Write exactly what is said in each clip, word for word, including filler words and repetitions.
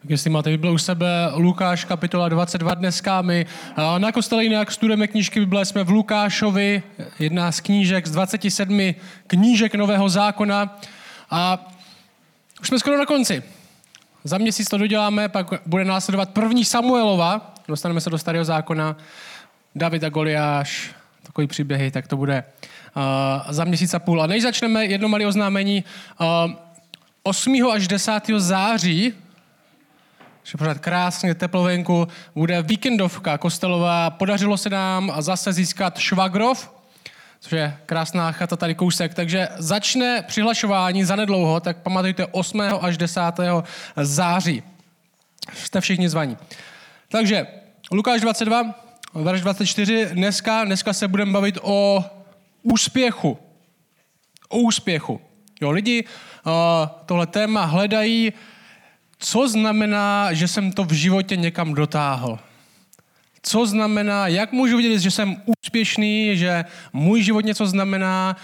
Tak jestli máte Bible u sebe, Lukáš kapitola dvacet dva dneska. My na kostele jinak studujeme knížky Bible, jsme v Lukášovi, jedna z knížek, z dvaceti sedmi knížek Nového zákona. A už jsme skoro na konci. Za měsíc to doděláme, pak bude následovat první Samuelova, dostaneme se do Starého zákona, David a Goliáš, takový příběhy, tak to bude uh, za měsíc a půl. A než začneme, jedno malé oznámení, uh, osmého až desátého září, ještě pořád krásně teplovenku, bude víkendovka kostelová. Podařilo se nám zase získat Švagrov, což je krásná chata tady kousek, takže začne přihlašování zanedlouho, tak pamatujte osmého až desátého září. Jste všichni zvaní. Takže Lukáš dvacet dva, verš dvacet čtyři, dneska, dneska se budeme bavit o úspěchu. O úspěchu. Jo, lidi uh, tohle téma hledají, co znamená, že jsem to v životě někam dotáhl. Co znamená, jak můžu vidět, že jsem úspěšný, že můj život něco znamená.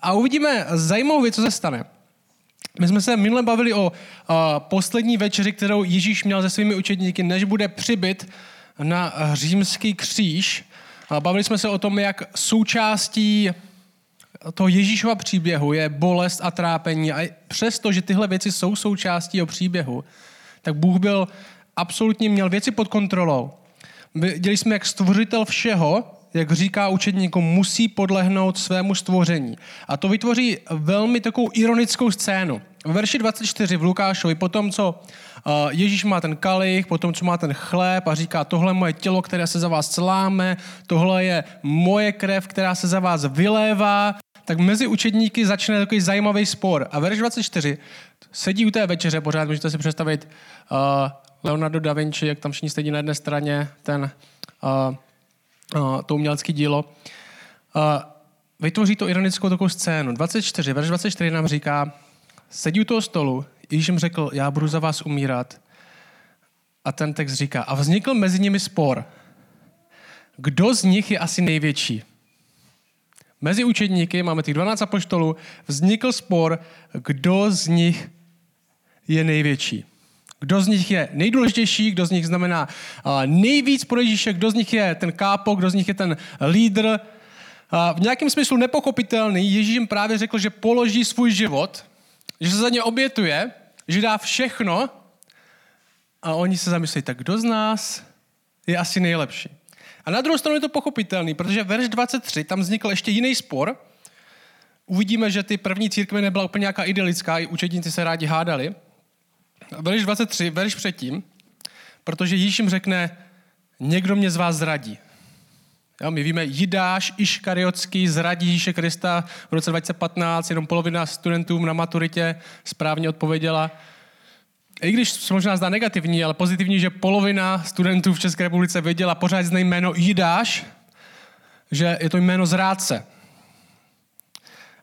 A uvidíme zajímavou věc, co se stane. My jsme se minule bavili o poslední večeři, kterou Ježíš měl se svými učedníky, než bude přibyt na římský kříž. Bavili jsme se o tom, jak součástí toho Ježíšova příběhu je bolest a trápení. A přesto, že tyhle věci jsou součástí jeho příběhu, tak Bůh byl absolutně měl věci pod kontrolou. Viděli jsme, jak stvořitel všeho, jak říká učedníkům, musí podlehnout svému stvoření. A to vytvoří velmi takovou ironickou scénu. V verši dvacet čtyři v Lukášovi, po tom, co Ježíš má ten kalich, po tom, co má ten chléb a říká, tohle moje tělo, které se za vás celáme, tohle je moje krev, která se za vás vylévá, tak mezi učedníky začne takový zajímavý spor. A verš dvacet čtyři sedí u té večeře, pořád můžete si představit uh, Leonardo da Vinci, jak tam všichni sedí na jedné straně, ten, uh, uh, to umělecké dílo. Uh, vytvoří to ironickou takovou scénu. dvacet čtyři, verš dvacet čtyři nám říká, sedí u toho stolu, Ježíš jim řekl, já budu za vás umírat. A ten text říká, a vznikl mezi nimi spor. Kdo z nich je asi největší? Mezi učedníky, máme těch dvanáct apoštolů, vznikl spor, kdo z nich je největší. Kdo z nich je nejdůležitější, kdo z nich znamená nejvíc pro Ježíše, kdo z nich je ten kápo, kdo z nich je ten lídr. V nějakém smyslu nepochopitelný, Ježíš jim právě řekl, že položí svůj život, že se za ně obětuje, že dá všechno a oni se zamyslí, tak kdo z nás je asi nejlepší. A na druhou stranu je to pochopitelný, protože verš dvacet tři, tam vznikl ještě jiný spor. Uvidíme, že ty první církve nebyla úplně nějaká idylická, i učedníci se rádi hádali. Verš dvacet tři, verš předtím, protože Ježíš jim řekne, někdo mě z vás zradí. Jo, my víme, Jidáš Iškariotský zradí Ježíše Krista v roce dva tisíce patnáct, jenom polovina studentům na maturitě správně odpověděla. I když se možná zdá negativní, ale pozitivní, že polovina studentů v České republice věděla pořád znají jméno Jidáš, že je to jméno zrádce.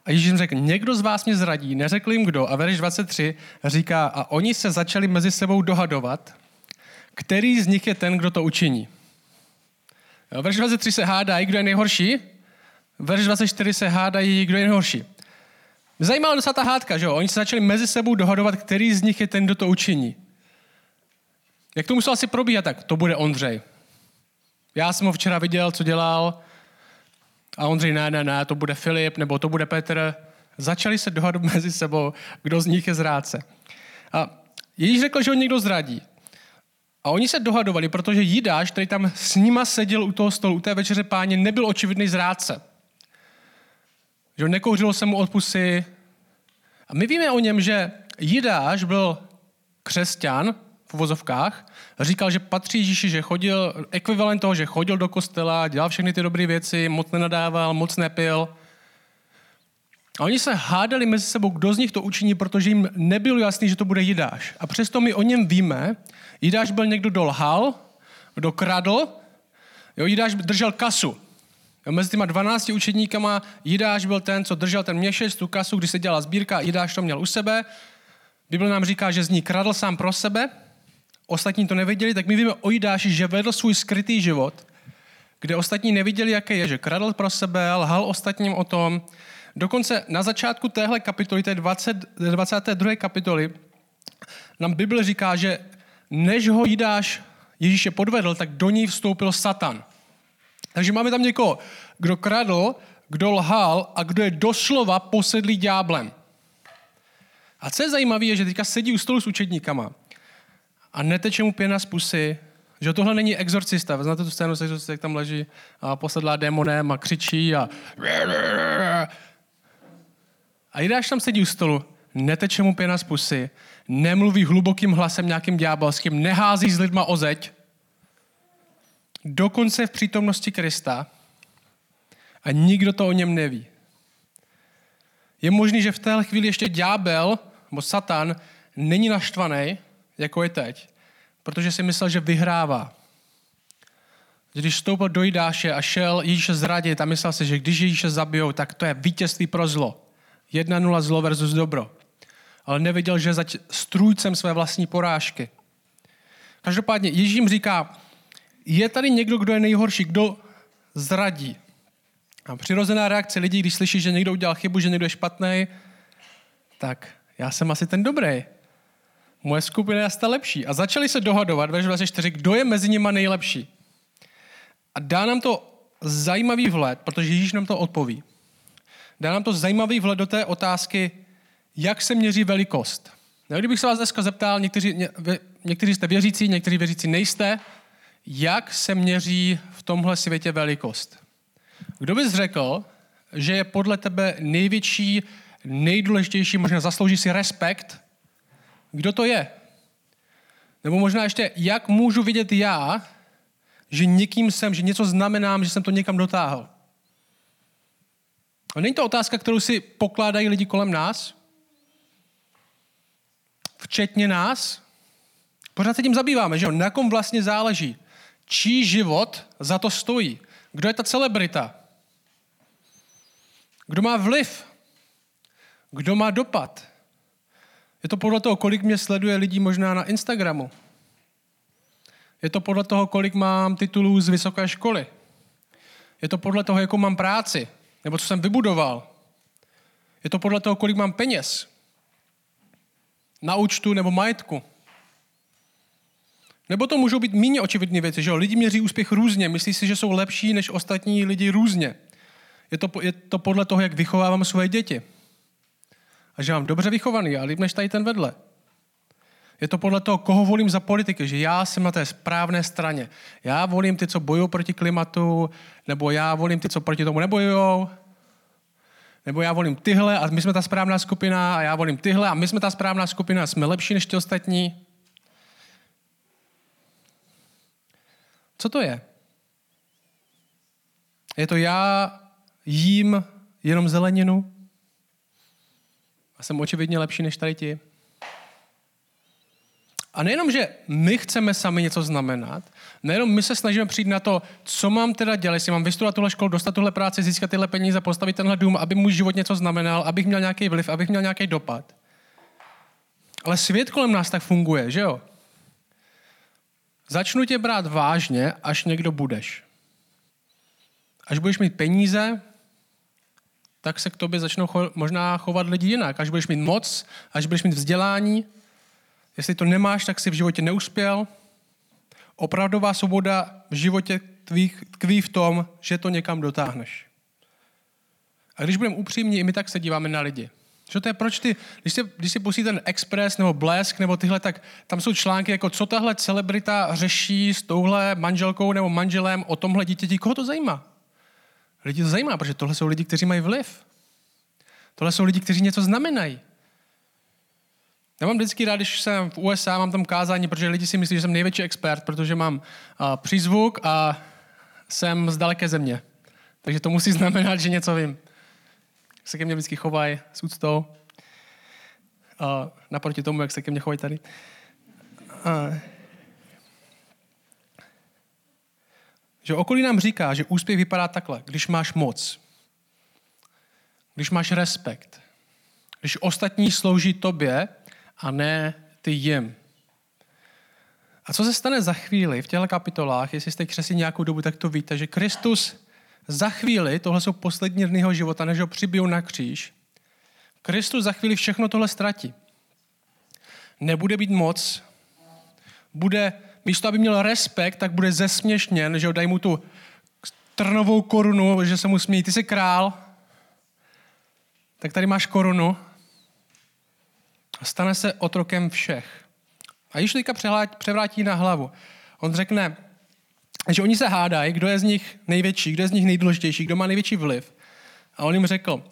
A Ježíš jim řekl, někdo z vás mě zradí, neřekl jim kdo. A verš dvacet tři říká, a oni se začali mezi sebou dohadovat, který z nich je ten, kdo to učiní. Verš dvacet tři se hádají, kdo je nejhorší. Verš dvacet čtyři se hádají, kdo je nejhorší. Zajímavá docela ta hádka, že jo? Oni se začali mezi sebou dohadovat, který z nich je ten, kdo to učiní. Jak to muselo asi probíhat, tak to bude Ondřej. Já jsem ho včera viděl, co dělal. A Ondřej, ne, ne, ne, to bude Filip, nebo to bude Petr. Začali se dohadovat mezi sebou, kdo z nich je zrádce. A Ježíš řekl, že ho někdo zradí. A oni se dohadovali, protože Jidáš, který tam s nima seděl u toho stolu, u té večeře páně, nebyl očividný zrádce. Že nekouřilo se mu od pusy. A my víme o něm, že Jidáš byl křesťan v uvozovkách, říkal, že patří Ježíši, že chodil, ekvivalent toho, že chodil do kostela, dělal všechny ty dobré věci, moc nenadával, moc nepil. A oni se hádali mezi sebou, kdo z nich to učiní, protože jim nebylo jasný, že to bude Jidáš. A přesto my o něm víme, Jidáš byl někdo, kdo lhal, kdo kradl, jo, Jidáš držel kasu. Mezi těma dvanácti učedníkama Jidáš byl ten, co držel ten měšec, tu kasu, když se dělala sbírka, Jidáš to měl u sebe. Bible nám říká, že z ní kradl sám pro sebe. Ostatní to nevěděli, tak my víme o Jidáši, že vedl svůj skrytý život, kde ostatní neviděli, jaké je, že kradl pro sebe, lhal ostatním o tom. Dokonce na začátku téhle kapitoly, té dvacáté druhé kapitoly, nám Bible říká, že než ho Jidáš Ježíše podvedl, tak do ní vstoupil Satan. Takže máme tam někoho, kdo kradl, kdo lhal a kdo je doslova posedlý ďáblem. A co je zajímavé, je, že teďka sedí u stolu s učedníkama a neteče mu pěna z pusy, že tohle není exorcista. Znáte tu scénu, jak tam leží a posedlá démonem a křičí a... A Jidáš tam sedí u stolu, neteče mu pěna z pusy, nemluví hlubokým hlasem nějakým ďábelským, nehází s lidma o zeď, dokonce v přítomnosti Krista a nikdo to o něm neví. Je možný, že v téhle chvíli ještě ďábel, nebo Satan, není naštvaný, jako je teď, protože si myslel, že vyhrává. Když vstoupil do Jidáše a šel Ježíše zradit a myslel si, že když Ježíše zabijou, tak to je vítězství pro zlo. jedna nula zlo versus dobro. Ale nevěděl, že je zač- strůjcem své vlastní porážky. Každopádně Ježíš jim říká, je tady někdo, kdo je nejhorší, kdo zradí. A přirozená reakce lidí, když slyší, že někdo udělal chybu, že někdo je špatný, tak já jsem asi ten dobrý. Moje skupina je asi ta lepší. A začali se dohadovat, verš dvacet čtyři, kdo je mezi nima nejlepší. A dá nám to zajímavý vhled, protože Ježíš nám to odpoví. Dá nám to zajímavý vhled do té otázky, jak se měří velikost. No, kdybych se vás dneska zeptal, někteří, ně, někteří jste věřící, někteří věřící nejste, jak se měří v tomhle světě velikost. Kdo bys řekl, že je podle tebe největší, nejdůležitější, možná zaslouží si respekt, kdo to je? Nebo možná ještě, jak můžu vidět já, že někým jsem, že něco znamenám, že jsem to někam dotáhl? A není to otázka, kterou si pokládají lidi kolem nás? Včetně nás? Pořád se tím zabýváme, že jo? Na kom vlastně záleží? Čí život za to stojí? Kdo je ta celebrita? Kdo má vliv? Kdo má dopad? Je to podle toho, kolik mě sleduje lidí možná na Instagramu. Je to podle toho, kolik mám titulů z vysoké školy. Je to podle toho, jakou mám práci, nebo co jsem vybudoval. Je to podle toho, kolik mám peněz na účtu nebo majetku. Nebo to můžou být méně očividné věci, že jo? Lidi měří úspěch různě, myslí si, že jsou lepší než ostatní lidi různě. Je to, je to podle toho, jak vychovávám svoje děti. A že mám dobře vychovaný a líp než tady ten vedle. Je to podle toho, koho volím za politiky, že já jsem na té správné straně. Já volím ty, co bojují proti klimatu, nebo já volím ty, co proti tomu nebojují, nebo já volím tyhle a my jsme ta správná skupina a já volím tyhle a my jsme ta správná skupina a jsme lepší než ty ostatní. Co to je? Je to já jím jenom zeleninu a jsem očividně lepší než tady ti. A nejenom, že my chceme sami něco znamenat, nejenom my se snažíme přijít na to, co mám teda dělat, jestli mám vystudovat tuhle školu, dostat tuhle práci, získat tyhle peníze, postavit tenhle dům, aby můj život něco znamenal, abych měl nějaký vliv, abych měl nějaký dopad. Ale svět kolem nás tak funguje, že jo? Začnu tě brát vážně, až někdo budeš. Až budeš mít peníze, tak se k tobě začnou cho- možná chovat lidi jinak. Až budeš mít moc, až budeš mít vzdělání. Jestli to nemáš, tak si v životě neuspěl. Opravdová svoboda v životě tvých, tkví v tom, že to někam dotáhneš. A když budeme upřímní, i my tak se díváme na lidi. Že to je, proč ty, když si, když si pustí ten Express nebo Blesk nebo tyhle, tak tam jsou články jako co tahle celebrita řeší s touhle manželkou nebo manželem o tomhle dítěti. Koho to zajímá? Lidi to zajímá, protože tohle jsou lidi, kteří mají vliv. Tohle jsou lidi, kteří něco znamenají. Já mám vždycky rád, když jsem v U S A, mám tam kázání, protože lidi si myslí, že jsem největší expert, protože mám a, přízvuk a jsem z daleké země. Takže to musí znamenat, že něco vím. Se ke mně vždycky chovají s úctou. Uh, naproti tomu, jak se ke mně chovají tady. Uh, že okolí nám říká, že úspěch vypadá takhle. Když máš moc. Když máš respekt. Když ostatní slouží tobě a ne ty jim. A co se stane za chvíli v těchto kapitolách, jestli jste křesli nějakou dobu, tak to víte, že Kristus za chvíli, tohle jsou poslední dny jeho života, než ho přibijou na kříž, Kristus za chvíli všechno tohle ztratí. nebude být moc, bude, místo aby měl respekt, tak bude zesměšněn, že ho dají mu tu trnovou korunu, že se mu smějí, ty jsi král, tak tady máš korunu a stane se otrokem všech. A Jišlíka převrátí na hlavu. On řekne, že oni se hádají, kdo je z nich největší, kdo je z nich nejdůležitější, kdo má největší vliv. A on jim řekl,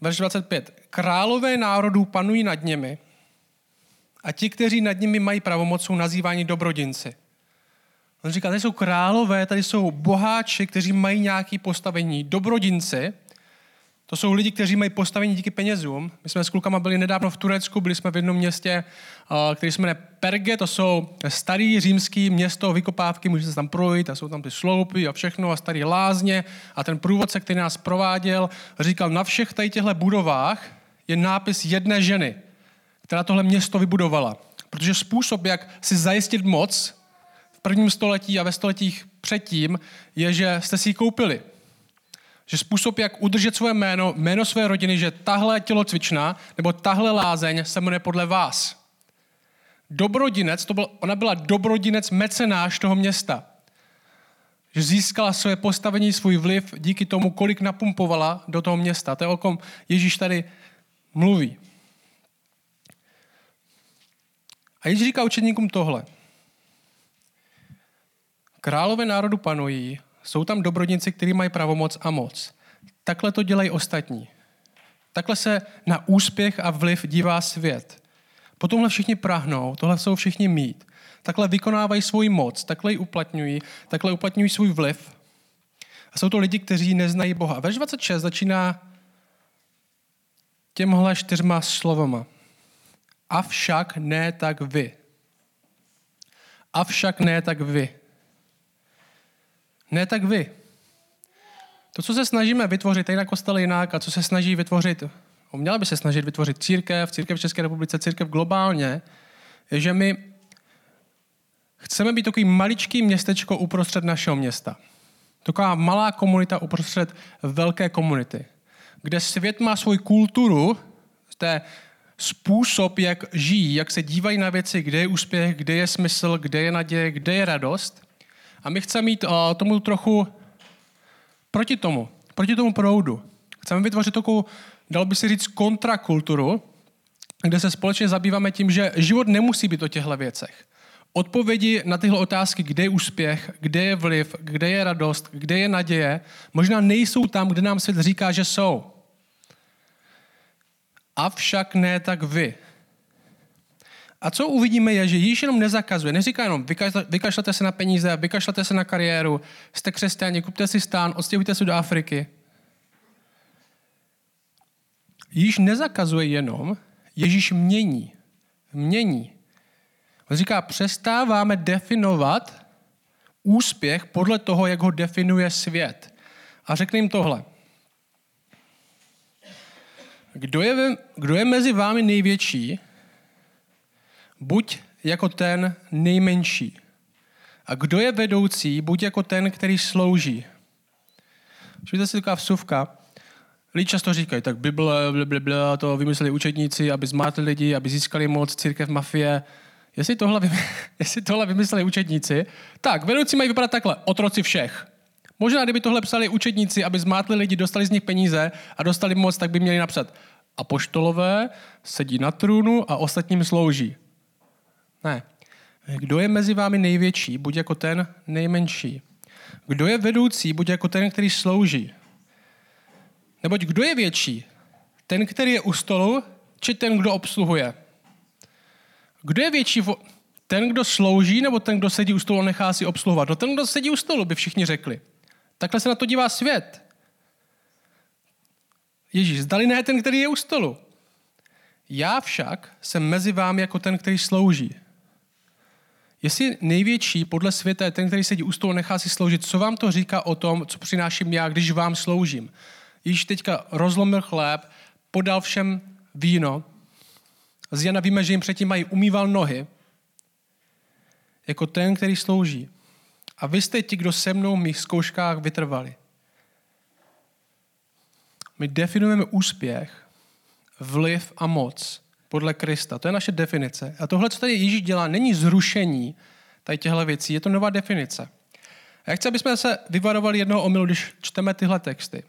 verš dvacet pět, králové národů panují nad nimi a ti, kteří nad nimi mají pravomoc, jsou nazýváni dobrodinci. On říká, tady jsou králové, tady jsou boháči, kteří mají nějaké postavení. Dobrodinci, to jsou lidi, kteří mají postavení díky penězům. My jsme s klukama byli nedávno v Turecku, byli jsme v jednom městě, který se jmenuje Perge, to jsou starý římský město, vykopávky, můžete se tam projít a jsou tam ty sloupy a všechno a starý lázně. A ten průvodce, který nás prováděl, říkal, na všech tady těchto budovách je nápis jedné ženy, která tohle město vybudovala. Protože způsob, jak si zajistit moc v prvním století a ve stoletích předtím, je, že jste si ji koupili. Že způsob, jak udržet svoje jméno, jméno své rodiny, že tahle tělocvična nebo tahle lázeň se jmenuje podle vás. Dobrodinec, to byl, ona byla dobrodinec, mecenáš toho města. Že získala své postavení, svůj vliv díky tomu, kolik napumpovala do toho města. To je, o kom Ježíš tady mluví. A Ježíš říká učedníkům tohle. Králové národu panují, jsou tam dobrodinci, kteří mají pravomoc a moc. Takhle to dělají ostatní. Takhle se na úspěch a vliv dívá svět. Potomhle všichni prahnou, tohle jsou všichni mít. Takhle vykonávají svoji moc, takhle ji uplatňují, takhle uplatňují svůj vliv. A jsou to lidi, kteří neznají Boha. Verš dvacet šest začíná těmhle čtyřma slovama. Avšak ne tak vy. Avšak ne tak vy. Ne tak vy. To, co se snažíme vytvořit tady na kostele jinak a co se snaží vytvořit, měla by se snažit vytvořit církev, církev v České republice, církev globálně, je, že my chceme být takový maličký městečko uprostřed našeho města. Taková malá komunita uprostřed velké komunity, kde svět má svou kulturu, té způsob, jak žijí, jak se dívají na věci, kde je úspěch, kde je smysl, kde je naděje, kde je radost. A my chceme jít o, tomu trochu proti tomu, proti tomu proudu. Chceme vytvořit takovou, dalo by se říct, kontrakulturu, kde se společně zabýváme tím, že život nemusí být o těchto věcech. Odpovědi na tyhle otázky, kde je úspěch, kde je vliv, kde je radost, kde je naděje, možná nejsou tam, kde nám svět říká, že jsou. Avšak ne tak vy. A co uvidíme je, že Ježíš jenom nezakazuje, neříká jenom vykašlete se na peníze, vykašlete se na kariéru, jste křesťani, kupte si stán, odstěhujte se do Afriky. Ježíš nezakazuje jenom, Ježíš mění. Mění. On říká, přestáváme definovat úspěch podle toho, jak ho definuje svět. A řekne jim tohle. Kdo je, kdo je mezi vámi největší, buď jako ten nejmenší. A kdo je vedoucí, buď jako ten, který slouží. Víte, si taková vsuvka. Lidi často říkají, tak Bible, blablabla, to vymysleli učedníci, aby zmátli lidi, aby získali moc, církev, mafie. Jestli tohle, jestli tohle vymysleli učedníci, tak vedoucí mají vypadat takhle, otroci všech. Možná, kdyby tohle psali učedníci, aby zmátli lidi, dostali z nich peníze a dostali moc, tak by měli napsat apoštolové sedí na trůnu a ostatním slouží. Ne. Kdo je mezi vámi největší, buď jako ten nejmenší. Kdo je vedoucí, buď jako ten, který slouží. Neboť kdo je větší? Ten, který je u stolu, či ten, kdo obsluhuje? Kdo je větší? Ten, kdo slouží, nebo ten, kdo sedí u stolu a nechá si obsluhovat? No ten, kdo sedí u stolu, by všichni řekli. Takhle se na to dívá svět. Ježíš, zdali ne ten, který je u stolu. Já však jsem mezi vámi jako ten, který slouží. Jestli největší podle světa je ten, který sedí u stolu a nechá si sloužit, co vám to říká o tom, co přináším já, když vám sloužím? Ježíš teďka rozlomil chléb, podal všem víno. Z Jana víme, že jim předtím mají umýval nohy. Jako ten, který slouží. A vy jste ti, kdo se mnou v mých zkouškách vytrvali. My definujeme úspěch, vliv a moc podle Krista. To je naše definice. A tohle, co tady Ježíš dělá, není zrušení tady těchto věcí, je to nová definice. A já chci, abychom se vyvarovali jednoho omylu, když čteme tyhle texty.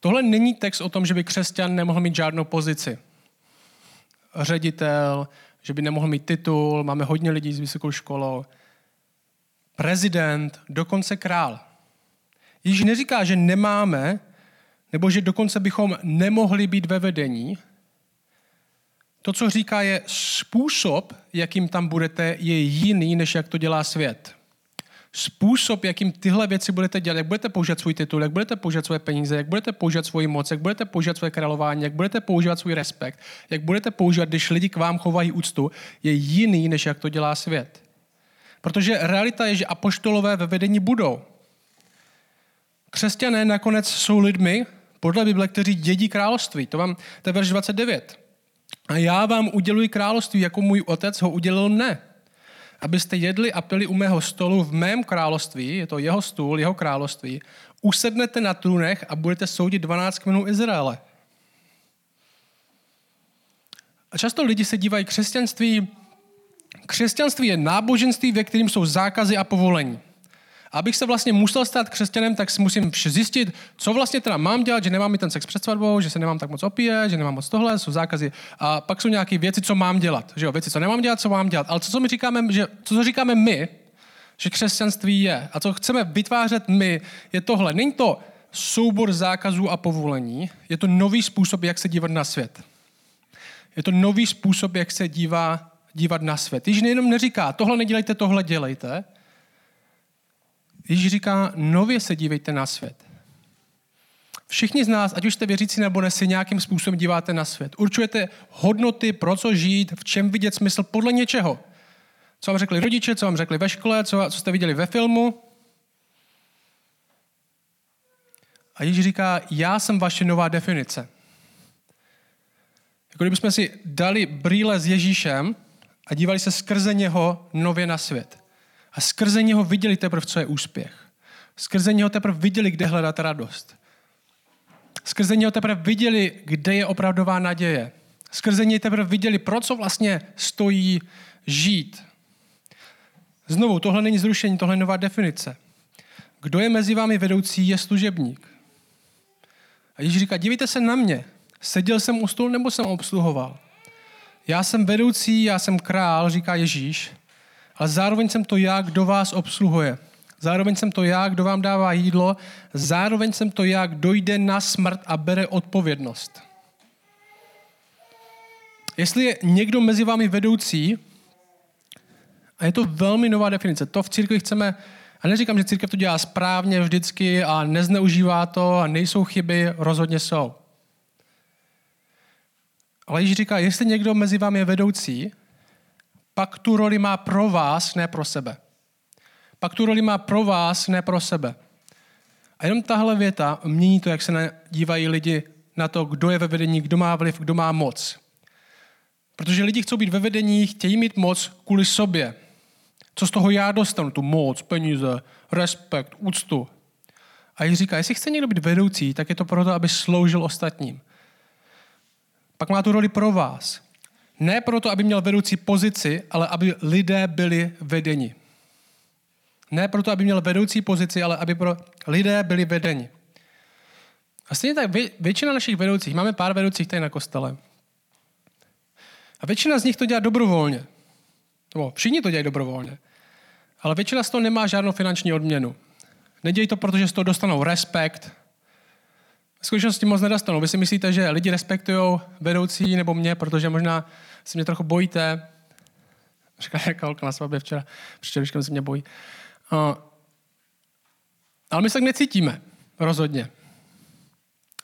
Tohle není text o tom, že by křesťan nemohl mít žádnou pozici. Ředitel, že by nemohl mít titul, máme hodně lidí s vysokou školou. Prezident, dokonce král. Ježíš neříká, že nemáme, nebo že dokonce bychom nemohli být ve vedení. To, co říká, je způsob, jakým tam budete, je jiný, než jak to dělá svět. Způsob, jakým tyhle věci budete dělat, jak budete používat svůj titul, jak budete používat svoje peníze, jak budete používat svoji moc, jak budete používat svoje králování, jak budete používat svůj respekt, jak budete používat, když lidi k vám chovají úctu, je jiný, než jak to dělá svět. Protože realita je, že apoštolové ve vedení budou. Křesťané nakonec jsou lidmi, podle Bible, kteří dědí království. To, vám, to je verš dvacet devět. A já vám uděluji království, jako můj otec ho udělil mne. Abyste jedli a pili u mého stolu v mém království, je to jeho stůl, jeho království, usednete na trůnech a budete soudit dvanáct kmenů Izraele. A často lidi se dívají křesťanství. Křesťanství je náboženství, ve kterém jsou zákazy a povolení. Abych se vlastně musel stát křesťanem, tak si musím zjistit, co vlastně teda mám dělat, že nemám mít ten sex před svatbou, že se nemám tak moc opíjet, že nemám moc tohle, jsou zákazy. A pak jsou nějaké věci, co mám dělat. Že jo, věci, co nemám dělat, co mám dělat. Ale co, co my říkáme, že, co, co říkáme my, že křesťanství je a co chceme vytvářet my, je tohle. Není to soubor zákazů a povolení, je to nový způsob, jak se dívat na svět. Je to nový způsob, jak se dívá, dívat na svět. Ježíš nejenom neříká, tohle nedělejte, tohle dělejte. Ježíš říká, nově se dívejte na svět. Všichni z nás, ať už jste věřící nebo ne, si nějakým způsobem díváte na svět. Určujete hodnoty, pro co žít, v čem vidět smysl, podle něčeho. Co vám řekli rodiče, co vám řekli ve škole, co, co jste viděli ve filmu. A Ježíš říká, já jsem vaše nová definice. Jako kdybychom si dali brýle s Ježíšem a dívali se skrze něho nově na svět. A skrze něho viděli teprve, co je úspěch. Skrze něho teprve viděli, kde hledat radost. Skrze něho teprve viděli, kde je opravdová naděje. Skrze něj teprve viděli, pro co vlastně stojí žít. Znovu, tohle není zrušení, tohle je nová definice. Kdo je mezi vámi vedoucí, je služebník. A Ježíš říká, dívejte se na mě. Seděl jsem u stolu, nebo jsem obsluhoval? Já jsem vedoucí, já jsem král, říká Ježíš. Ale zároveň jsem to já, kdo vás obsluhuje. Zároveň jsem to já, kdo vám dává jídlo. Zároveň jsem to já, kdo jde na smrt a bere odpovědnost. Jestli je někdo mezi vámi vedoucí, a je to velmi nová definice, to v církvi chceme, a neříkám, že církev to dělá správně vždycky a nezneužívá to a nejsou chyby, rozhodně jsou. Ale Ježíš říká, jestli někdo mezi vámi je vedoucí, pak tu roli má pro vás, ne pro sebe. Pak tu roli má pro vás, ne pro sebe. A jenom tahle věta mění to, jak se dívají lidi na to, kdo je ve vedení, kdo má vliv, kdo má moc. Protože lidi chcou být ve vedení, chtějí mít moc kvůli sobě. Co z toho já dostanu? Tu moc, peníze, respekt, úctu. A Ježíš říká, jestli chce někdo být vedoucí, tak je to proto, aby sloužil ostatním. Pak má tu roli pro vás. Ne proto, aby měl vedoucí pozici, ale aby lidé byli vedeni. Ne proto, aby měl vedoucí pozici, ale aby pro lidé byli vedeni. A stejně tak většina našich vedoucích, máme pár vedoucích tady na kostele. A většina z nich to dělá dobrovolně. No, všichni to dělají dobrovolně. Ale většina z toho nemá žádnou finanční odměnu. Nedějí to, protože z toho dostanou respekt. V skutečnosti moc nedostanou. Vy si myslíte, že lidi respektují vedoucí nebo mě, protože možná se mě trochu bojíte. Říkala nějaká holka na svatbě včera, přičeliškem se mě bojí. Uh, ale my se tak necítíme, rozhodně.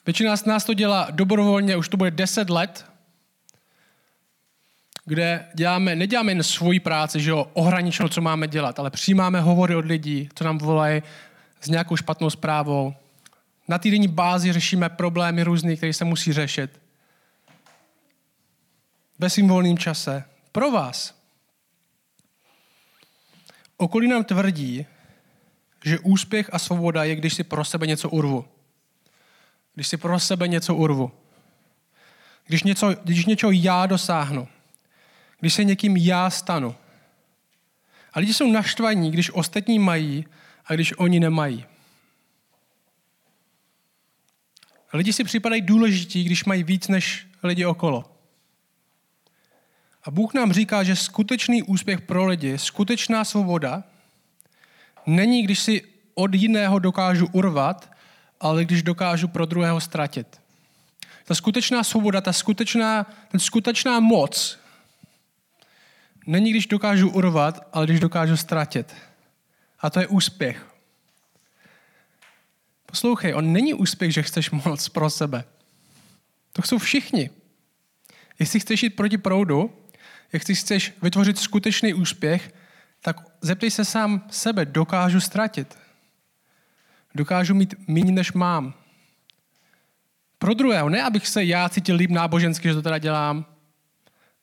Většina z nás to dělá dobrovolně, už to bude deset let, kde děláme, neděláme jen svoji práci, že jo, ohraničeno, co máme dělat, ale přijímáme hovory od lidí, co nám volají s nějakou špatnou zprávou. Na týdenní bázi řešíme problémy různé, které se musí řešit. Ve svým volným čase. Pro vás. Okolí nám tvrdí, že úspěch a svoboda je, když si pro sebe něco urvu. Když si pro sebe něco urvu. Když, něco, když něčeho já dosáhnu, když se někým já stanu. A lidi jsou naštvaní, když ostatní mají a když oni nemají. A lidi si připadají důležití, když mají víc než lidi okolo. A Bůh nám říká, že skutečný úspěch pro lidi, skutečná svoboda, není, když si od jiného dokážu urvat, ale když dokážu pro druhého ztratit. Ta skutečná svoboda, ta skutečná, ta skutečná moc není, když dokážu urvat, ale když dokážu ztratit. A to je úspěch. Poslouchej, on není úspěch, že chceš moc pro sebe. To chcou všichni. Jestli chceš jít proti proudu, jestli chceš vytvořit skutečný úspěch, tak zeptej se sám sebe, dokážu ztratit. Dokážu mít míň, než mám. Pro druhého, ne abych se já cítil líp nábožensky, že to teda dělám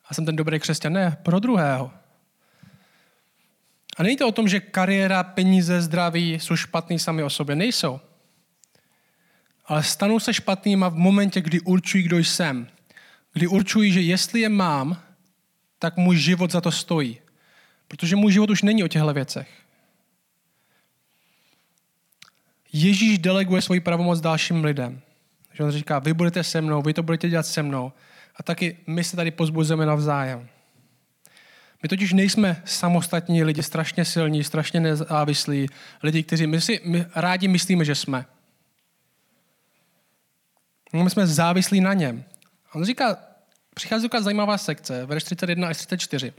a jsem ten dobrý křesťan, ne, pro druhého. A není to o tom, že kariéra, peníze, zdraví jsou špatný sami o sobě, nejsou. Ale stanou se špatnýma v momentě, kdy určují, kdo jsem. Kdy určují, že jestli je mám, tak můj život za to stojí. Protože můj život už není o těchto věcech. Ježíš deleguje svoji pravomoc dalším lidem. Že on říká, vy budete se mnou, vy to budete dělat se mnou. A taky my se tady pozbuzujeme navzájem. My totiž nejsme samostatní lidi, strašně silní, strašně nezávislí, lidi, kteří my si my rádi myslíme, že jsme. My jsme závislí na něm. A on říká, přichází taková zajímavá sekce, verš třicet jedna až třicet čtyři.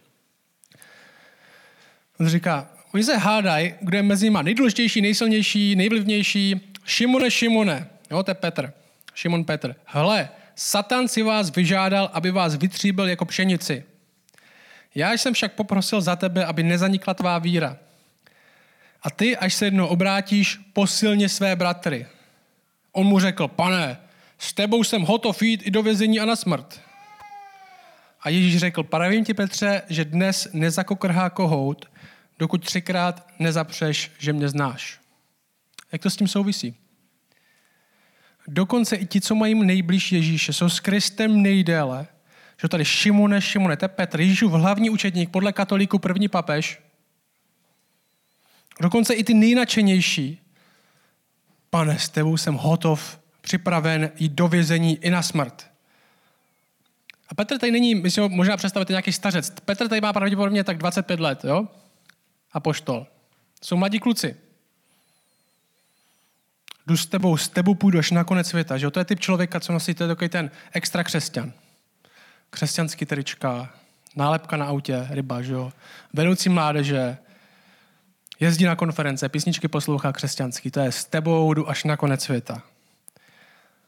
On říká, oni se hádají, kdo je mezi nimi nejdůležitější, nejsilnější, nejvlivnější. Šimone, Šimone, jo, to je Petr, Šimon Petr. Hle, Satan si vás vyžádal, aby vás vytříbil jako pšenici. Já jsem však poprosil za tebe, aby nezanikla tvá víra. A ty, až se jednou obrátíš, posilni své bratry. On mu řekl, pane, s tebou jsem hotov jít i do vězení a na smrt. A Ježíš řekl, pravím ti, Petře, že dnes nezakokrhá kohout, dokud třikrát nezapřeš, že mě znáš. Jak to s tím souvisí? Dokonce i ti, co mají nejblíž Ježíše, jsou s Kristem nejdéle, že tady Šimone, Šimone, to je Petr, Ježíšův hlavní učedník, podle katolíků první papež. Dokonce i ty nejnačenější. Pane, s tebou jsem hotov, připraven jít do vězení i na smrt. A Petr tady není, my si ho možná představit nějaký stařec. Petr tady má pravděpodobně tak dvacet pět let, jo? Apoštol. Jsou mladí kluci. Jdu s tebou, s tebou půjdu až na konec světa, že jo? To je typ člověka, co nosí takový ten extra křesťan. Křesťanský trička, nálepka na autě, ryba, že jo? Vedoucí mládeže, jezdí na konference, písničky poslouchá křesťanský. To je s tebou jdu až na konec světa.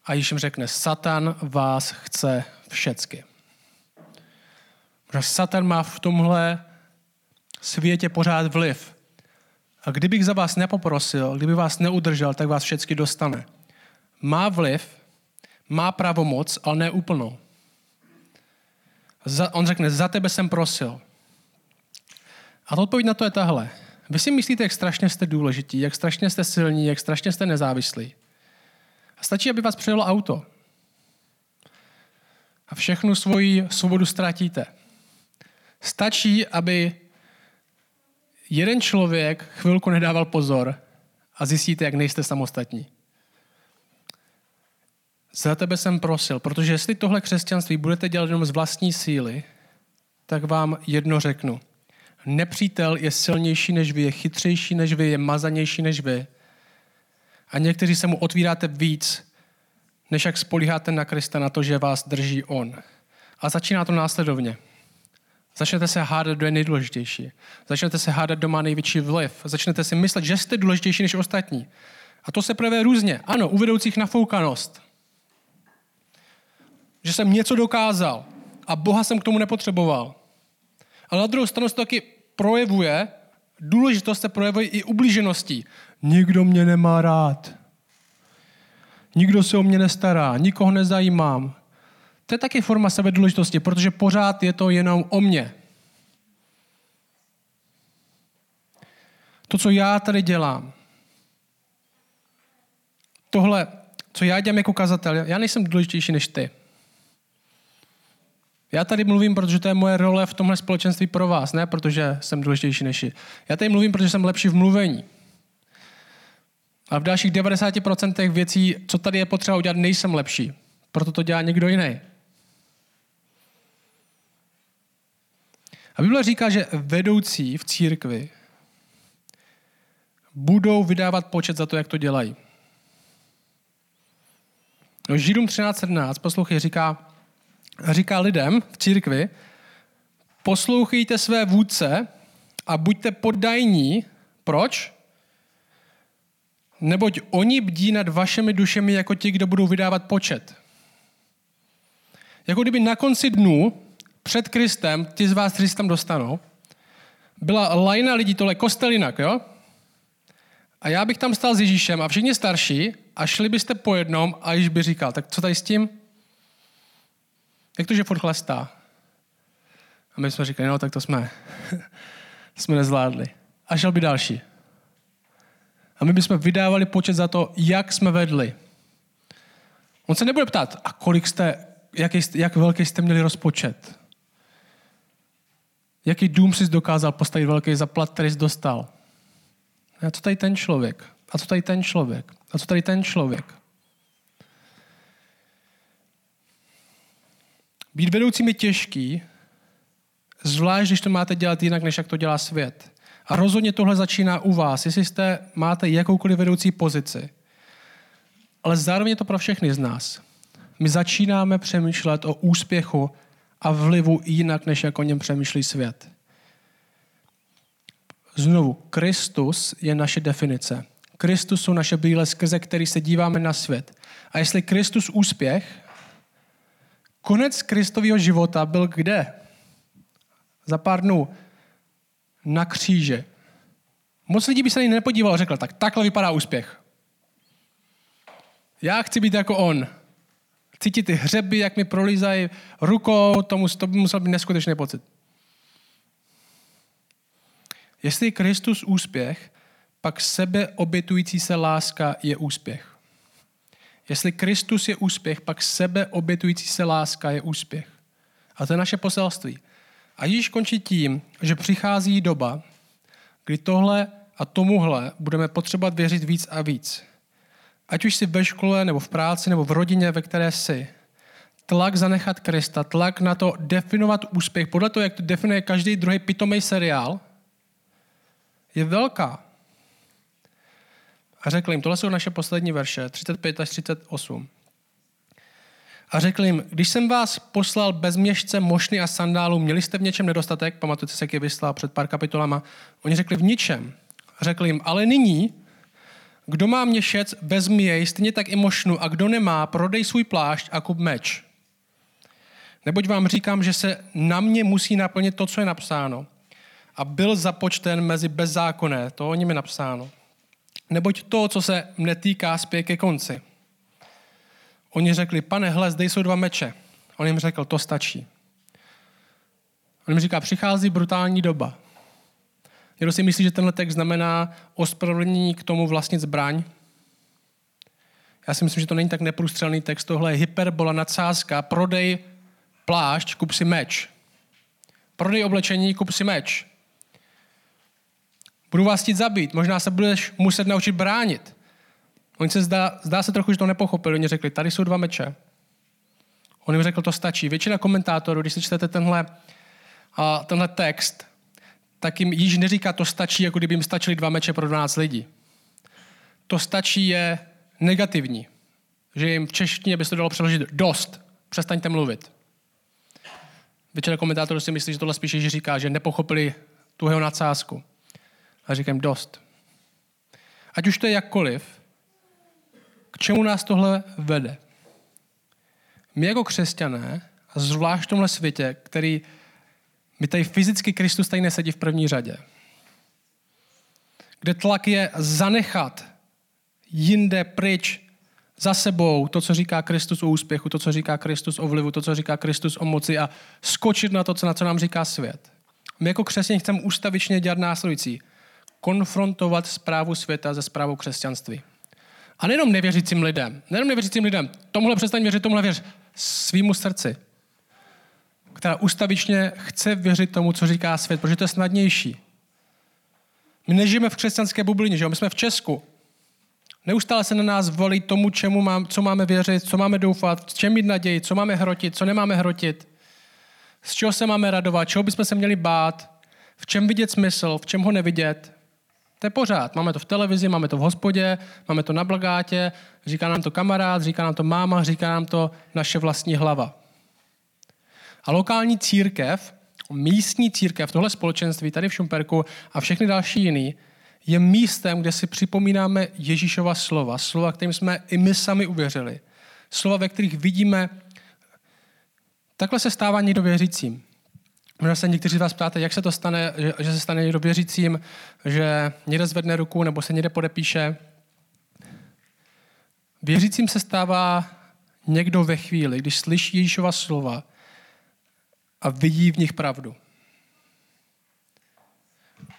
A Ježíš jim řekne, Satan vás chce všecky. Protože Satan má v tomhle světě pořád vliv. A kdybych za vás nepoprosil, kdyby vás neudržel, tak vás všecky dostane. Má vliv, má pravomoc, ale ne úplnou. Za, on řekne, za tebe jsem prosil. A ta odpověď na to je tahle. Vy si myslíte, jak strašně jste důležití, jak strašně jste silní, jak strašně jste nezávislí. A stačí, aby vás přejelo auto. A všechnu svoji svobodu ztratíte. Stačí, aby jeden člověk chvilku nedával pozor a zjistíte, jak nejste samostatní. Za tebe jsem prosil, protože jestli tohle křesťanství budete dělat jenom z vlastní síly, tak vám jedno řeknu. Nepřítel je silnější než vy, je chytřejší než vy, je mazanější než vy. A někteří se mu otvíráte víc, než jak spoléháte na Krista, na to, že vás drží on. A začíná to následovně. Začnete se hádat, kdo je nejdůležitější. Začnete se hádat, kdo má největší vliv. Začnete si myslet, že jste důležitější než ostatní. A to se projeví různě. Ano, u vedoucích nafoukanost. Že jsem něco dokázal a Boha jsem k tomu nepotřeboval. Ale na druhou stranu se to taky projevuje, důležitost se projevuje i ublížeností. Nikdo mě nemá rád. Nikdo se o mě nestará. Nikoho nezajímám. To je taky forma sebedůležitosti, protože pořád je to jenom o mně. To, co já tady dělám. Tohle, co já dělám jako kazatel, já nejsem důležitější než ty. Já tady mluvím, protože to je moje role v tomhle společenství pro vás, ne protože jsem důležitější než vy. Já tady mluvím, protože jsem lepší v mluvení. A v dalších devadesát procent věcí, co tady je potřeba udělat, nejsem lepší. Proto to dělá někdo jiný. A Bible říká, že vedoucí v církvi budou vydávat počet za to, jak to dělají. No, Židům třináct sedmnáct, poslouchej, říká, říká lidem v církvi, poslouchejte své vůdce a buďte poddajní. Proč? Neboť oni bdí nad vašimi dušemi jako ti, kdo budou vydávat počet. Jako kdyby na konci dnů před Kristem, ti z vás Kristem dostanou, byla lajna lidí, tohle kostelinak, jo? A já bych tam stál s Ježíšem a všichni starší a šli byste po jednom a Ježíš by říkal, tak co tady s tím? Jak to, že furt chlastá? A my jsme říkali, no tak to jsme, jsme nezvládli. A šel by další. A my bychom vydávali počet za to, jak jsme vedli. On se nebude ptát, a kolik jste, jaký, jak velký jste měli rozpočet? Jaký dům jsi dokázal postavit velký za plat, který jsi dostal? A co tady ten člověk? A co tady ten člověk? A co tady ten člověk? Být vedoucím je těžký, zvlášť, když to máte dělat jinak, než jak to dělá svět. A rozhodně tohle začíná u vás, jestli jste, máte jakoukoliv vedoucí pozici. Ale zároveň je to pro všechny z nás. My začínáme přemýšlet o úspěchu a vlivu jinak, než jak o něm přemýšlí svět. Znovu, Kristus je naše definice. Kristus jsou naše brýle, skrze který se díváme na svět. A jestli Kristus úspěch, konec Kristovýho života byl kde? Za pár dnů. Na kříži. Moc lidí by se na něj nepodíval a řekl, tak takhle vypadá úspěch. Já chci být jako on. Cítit ty hřeby, jak mi prolízají rukou, to, mus, to by musel být neskutečný pocit. Jestli je Kristus úspěch, pak sebeobětující se láska je úspěch. Jestli Kristus je úspěch, pak sebeobětující se láska je úspěch. A to je naše poselství. A Ježíš končí tím, že přichází doba, kdy tohle a tomuhle budeme potřebovat věřit víc a víc. Ať už jsi ve škole, nebo v práci, nebo v rodině, ve které jsi. Tlak zanechat Krista, tlak na to definovat úspěch, podle toho, jak to definuje každý druhý pitomej seriál, je velká. A řekl jim, tohle jsou naše poslední verše, třicet pět až třicet osm. A řekl jim, když jsem vás poslal bez měšce, mošny a sandálu, měli jste v něčem nedostatek, pamatujte se, jak je vyslal před pár kapitolama, oni řekli v ničem. Řekl jim, ale nyní, kdo má měšec, vezmi jej, stejně tak i mošnu, a kdo nemá, prodej svůj plášť a kup meč. Neboť vám říkám, že se na mě musí naplnit to, co je napsáno. A byl započten mezi bezzákonné, to o něm je napsáno. Neboť to, co se mne týká, spěje ke konci. Oni řekli, pane, hle, zde jsou dva meče. On jim řekl, to stačí. On jim říká, přichází brutální doba. Někdo si myslí, že tenhle text znamená ospravedlnění k tomu vlastnit zbraň. Já si myslím, že to není tak neprůstřelný text. Tohle je hyperbola, nadsázka, prodej plášť, kup si meč. Prodej oblečení, kup si meč. Budu vás chtít zabít, možná se budeš muset naučit bránit. Oni se zdá, zdá se trochu, že to nepochopili. Oni řekli, tady jsou dva meče. On jim řekl, to stačí. Většina komentátorů, když si čtete tenhle, uh, tenhle text, tak jim již neříká, to stačí, jako kdyby jim stačily dva meče pro dvanáct lidí. To stačí je negativní. Že jim v češtině by se to dalo přeložit dost. Přestaňte mluvit. Většina komentátorů si myslí, že tohle spíš Ježíš říká, že nepochopili tu jeho nadsázku. A říkám dost. Ať už to je jakkoliv, k čemu nás tohle vede? My jako křesťané, a zvlášť v tomhle světě, který my tady fyzicky Kristus tady nesedí v první řadě, kde tlak je zanechat jinde pryč za sebou to, co říká Kristus o úspěchu, to, co říká Kristus o vlivu, to, co říká Kristus o moci a skočit na to, co, na co nám říká svět. My jako křesťané chceme ustavičně dělat následující. Konfrontovat zprávu světa se zprávou křesťanství. A nejenom nevěřícím lidem, nejenom nevěřícím lidem, tomuhle přestaň věřit, tomuhle věř svýmu srdci. která ustavičně chce věřit tomu, co říká svět, protože to je snadnější. My nežijeme v křesťanské bublině, že jo? My jsme v Česku. Neustále se na nás volí tomu, čemu mám, co máme věřit, co máme doufat, v čem mít naději, co máme hrotit, co nemáme hrotit, z čeho se máme radovat, čeho bychom se měli bát, v čem vidět smysl, v čem ho nevidět. To je pořád. Máme to v televizi, máme to v hospodě, máme to na plakátě, říká nám to kamarád, říká nám to máma, říká nám to naše vlastní hlava. A lokální církev, místní církev, tohle společenství tady v Šumperku a všechny další jiný, je místem, kde si připomínáme Ježíšova slova, slova, kterým jsme i my sami uvěřili. Slova, ve kterých vidíme, takhle se stává někdo věřícím. Možná se někteří vás ptáte, jak se to stane, že se stane někdo věřícím, že někde zvedne ruku nebo se někde podepíše. Věřícím se stává někdo ve chvíli, když slyší Ježíšova slova a vidí v nich pravdu.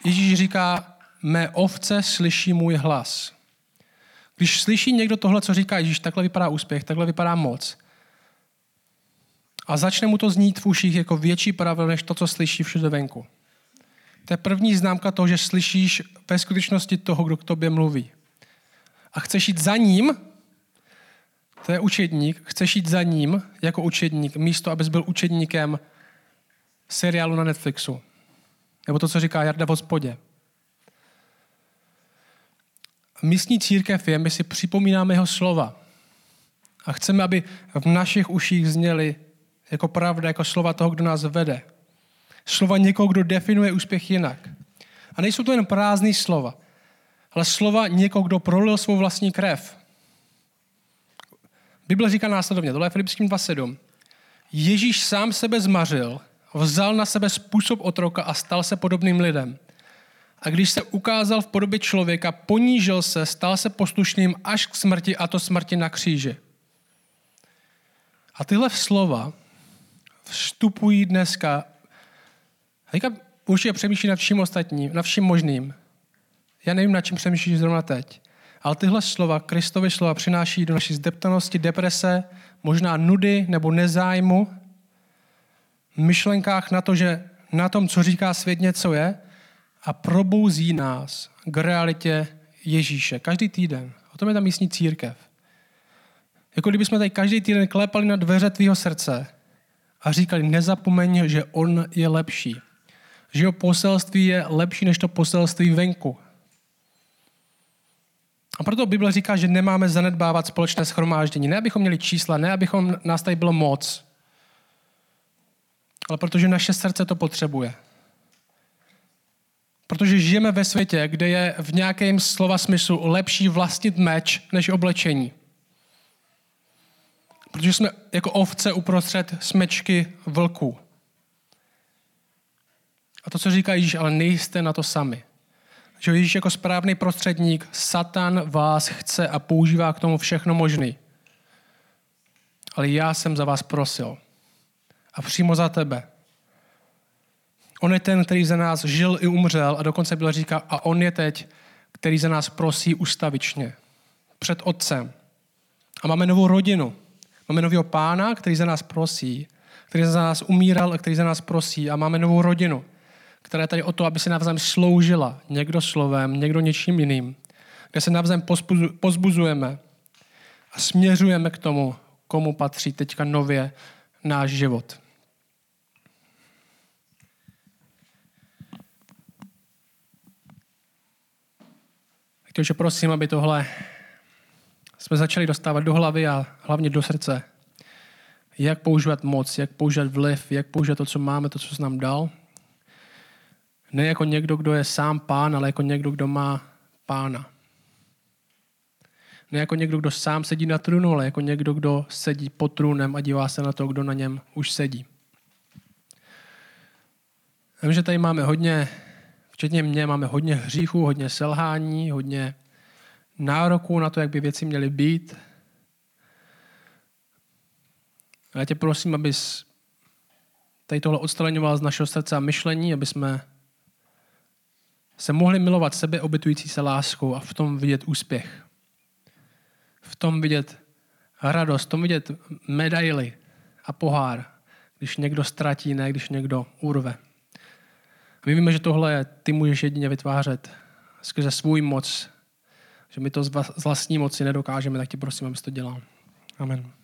Ježíš říká, mé ovce slyší můj hlas. Když slyší někdo tohle, co říká Ježíš, takhle vypadá úspěch, takhle vypadá moc. A začne mu to znít v uších jako větší pravda, než to, co slyší všude venku. To je první známka toho, že slyšíš ve skutečnosti toho, kdo k tobě mluví. A chceš jít za ním, to je učedník, chceš jít za ním jako učedník, místo, abys byl učedníkem seriálu na Netflixu. Nebo to, co říká Jarda v hospodě. Místní církev je, my si připomínáme jeho slova. A chceme, aby v našich uších zněly jako pravda, jako slova toho, kdo nás vede. Slova někoho, kdo definuje úspěch jinak. A nejsou to jen prázdný slova, ale slova někoho, kdo prolil svou vlastní krev. Bible říká následovně, tohle je Filipským dva sedm. Ježíš sám sebe zmařil, vzal na sebe způsob otroka a stal se podobným lidem. A když se ukázal v podobě člověka, ponížil se, stal se poslušným až k smrti, a to smrti na kříži. A tyhle slova vstupují dneska. Teďka určitě přemýšlí nad vším ostatním, nad vším možným. Já nevím, nad čím přemýšlíš zrovna teď. Ale tyhle slova, Kristovy slova, přináší do naší zdeptanosti, deprese, možná nudy nebo nezájmu, myšlenkách na to, že na tom, co říká svět, něco je, a probouzí nás k realitě Ježíše. Každý týden. O tom je ta místní církev. Jako kdybychom tady každý týden klepali na dveře tvýho srdce a říkali, nezapomeň, že on je lepší. Že jeho poselství je lepší než to poselství venku. A proto Bible říká, že nemáme zanedbávat společné shromáždění. Ne, abychom měli čísla, ne, abychom nás tady bylo moc. Ale protože naše srdce to potřebuje. Protože žijeme ve světě, kde je v nějakém slova smyslu lepší vlastnit meč než oblečení. Protože jsme jako ovce uprostřed smečky vlků. A to, co říká Ježíš, ale nejste na to sami. Že Ježíš jako správný prostředník, Satan vás chce a používá k tomu všechno možný. Ale já jsem za vás prosil. A přímo za tebe. On je ten, který za nás žil i umřel a dokonce Bible říká, a on je teď, který za nás prosí ustavičně. Před otcem. A máme novou rodinu. Máme nového pána, který za nás prosí, který za nás umíral a který za nás prosí. A máme novou rodinu, která je tady o to, aby se navzájem sloužila. Někdo slovem, někdo něčím jiným. Kde se navzájem pozbuzujeme a směřujeme k tomu, komu patří teďka nově náš život. Takže prosím, aby tohle jsme začali dostávat do hlavy a hlavně do srdce. Jak používat moc, jak používat vliv, jak používat to, co máme, to, co jsi nám dal. Ne jako někdo, kdo je sám pán, ale jako někdo, kdo má pána. Ne jako někdo, kdo sám sedí na trůnu, ale jako někdo, kdo sedí pod trůnem a dívá se na to, kdo na něm už sedí. Já vím, že tady máme hodně, včetně mě, máme hodně hříchů, hodně selhání, hodně nároků na to, jak by věci měly být. Já tě prosím, abys tady tohle odstraňoval z našeho srdce a myšlení, aby jsme se mohli milovat sebe obětující se láskou a v tom vidět úspěch. V tom vidět radost, v tom vidět medaily a pohár, když někdo ztratí, ne když někdo urve. My víme, že tohle je, ty můžeš jedině vytvářet skrze svůj moc, že my to z vlastní moci nedokážeme, tak tě prosím, abys to dělal. Amen.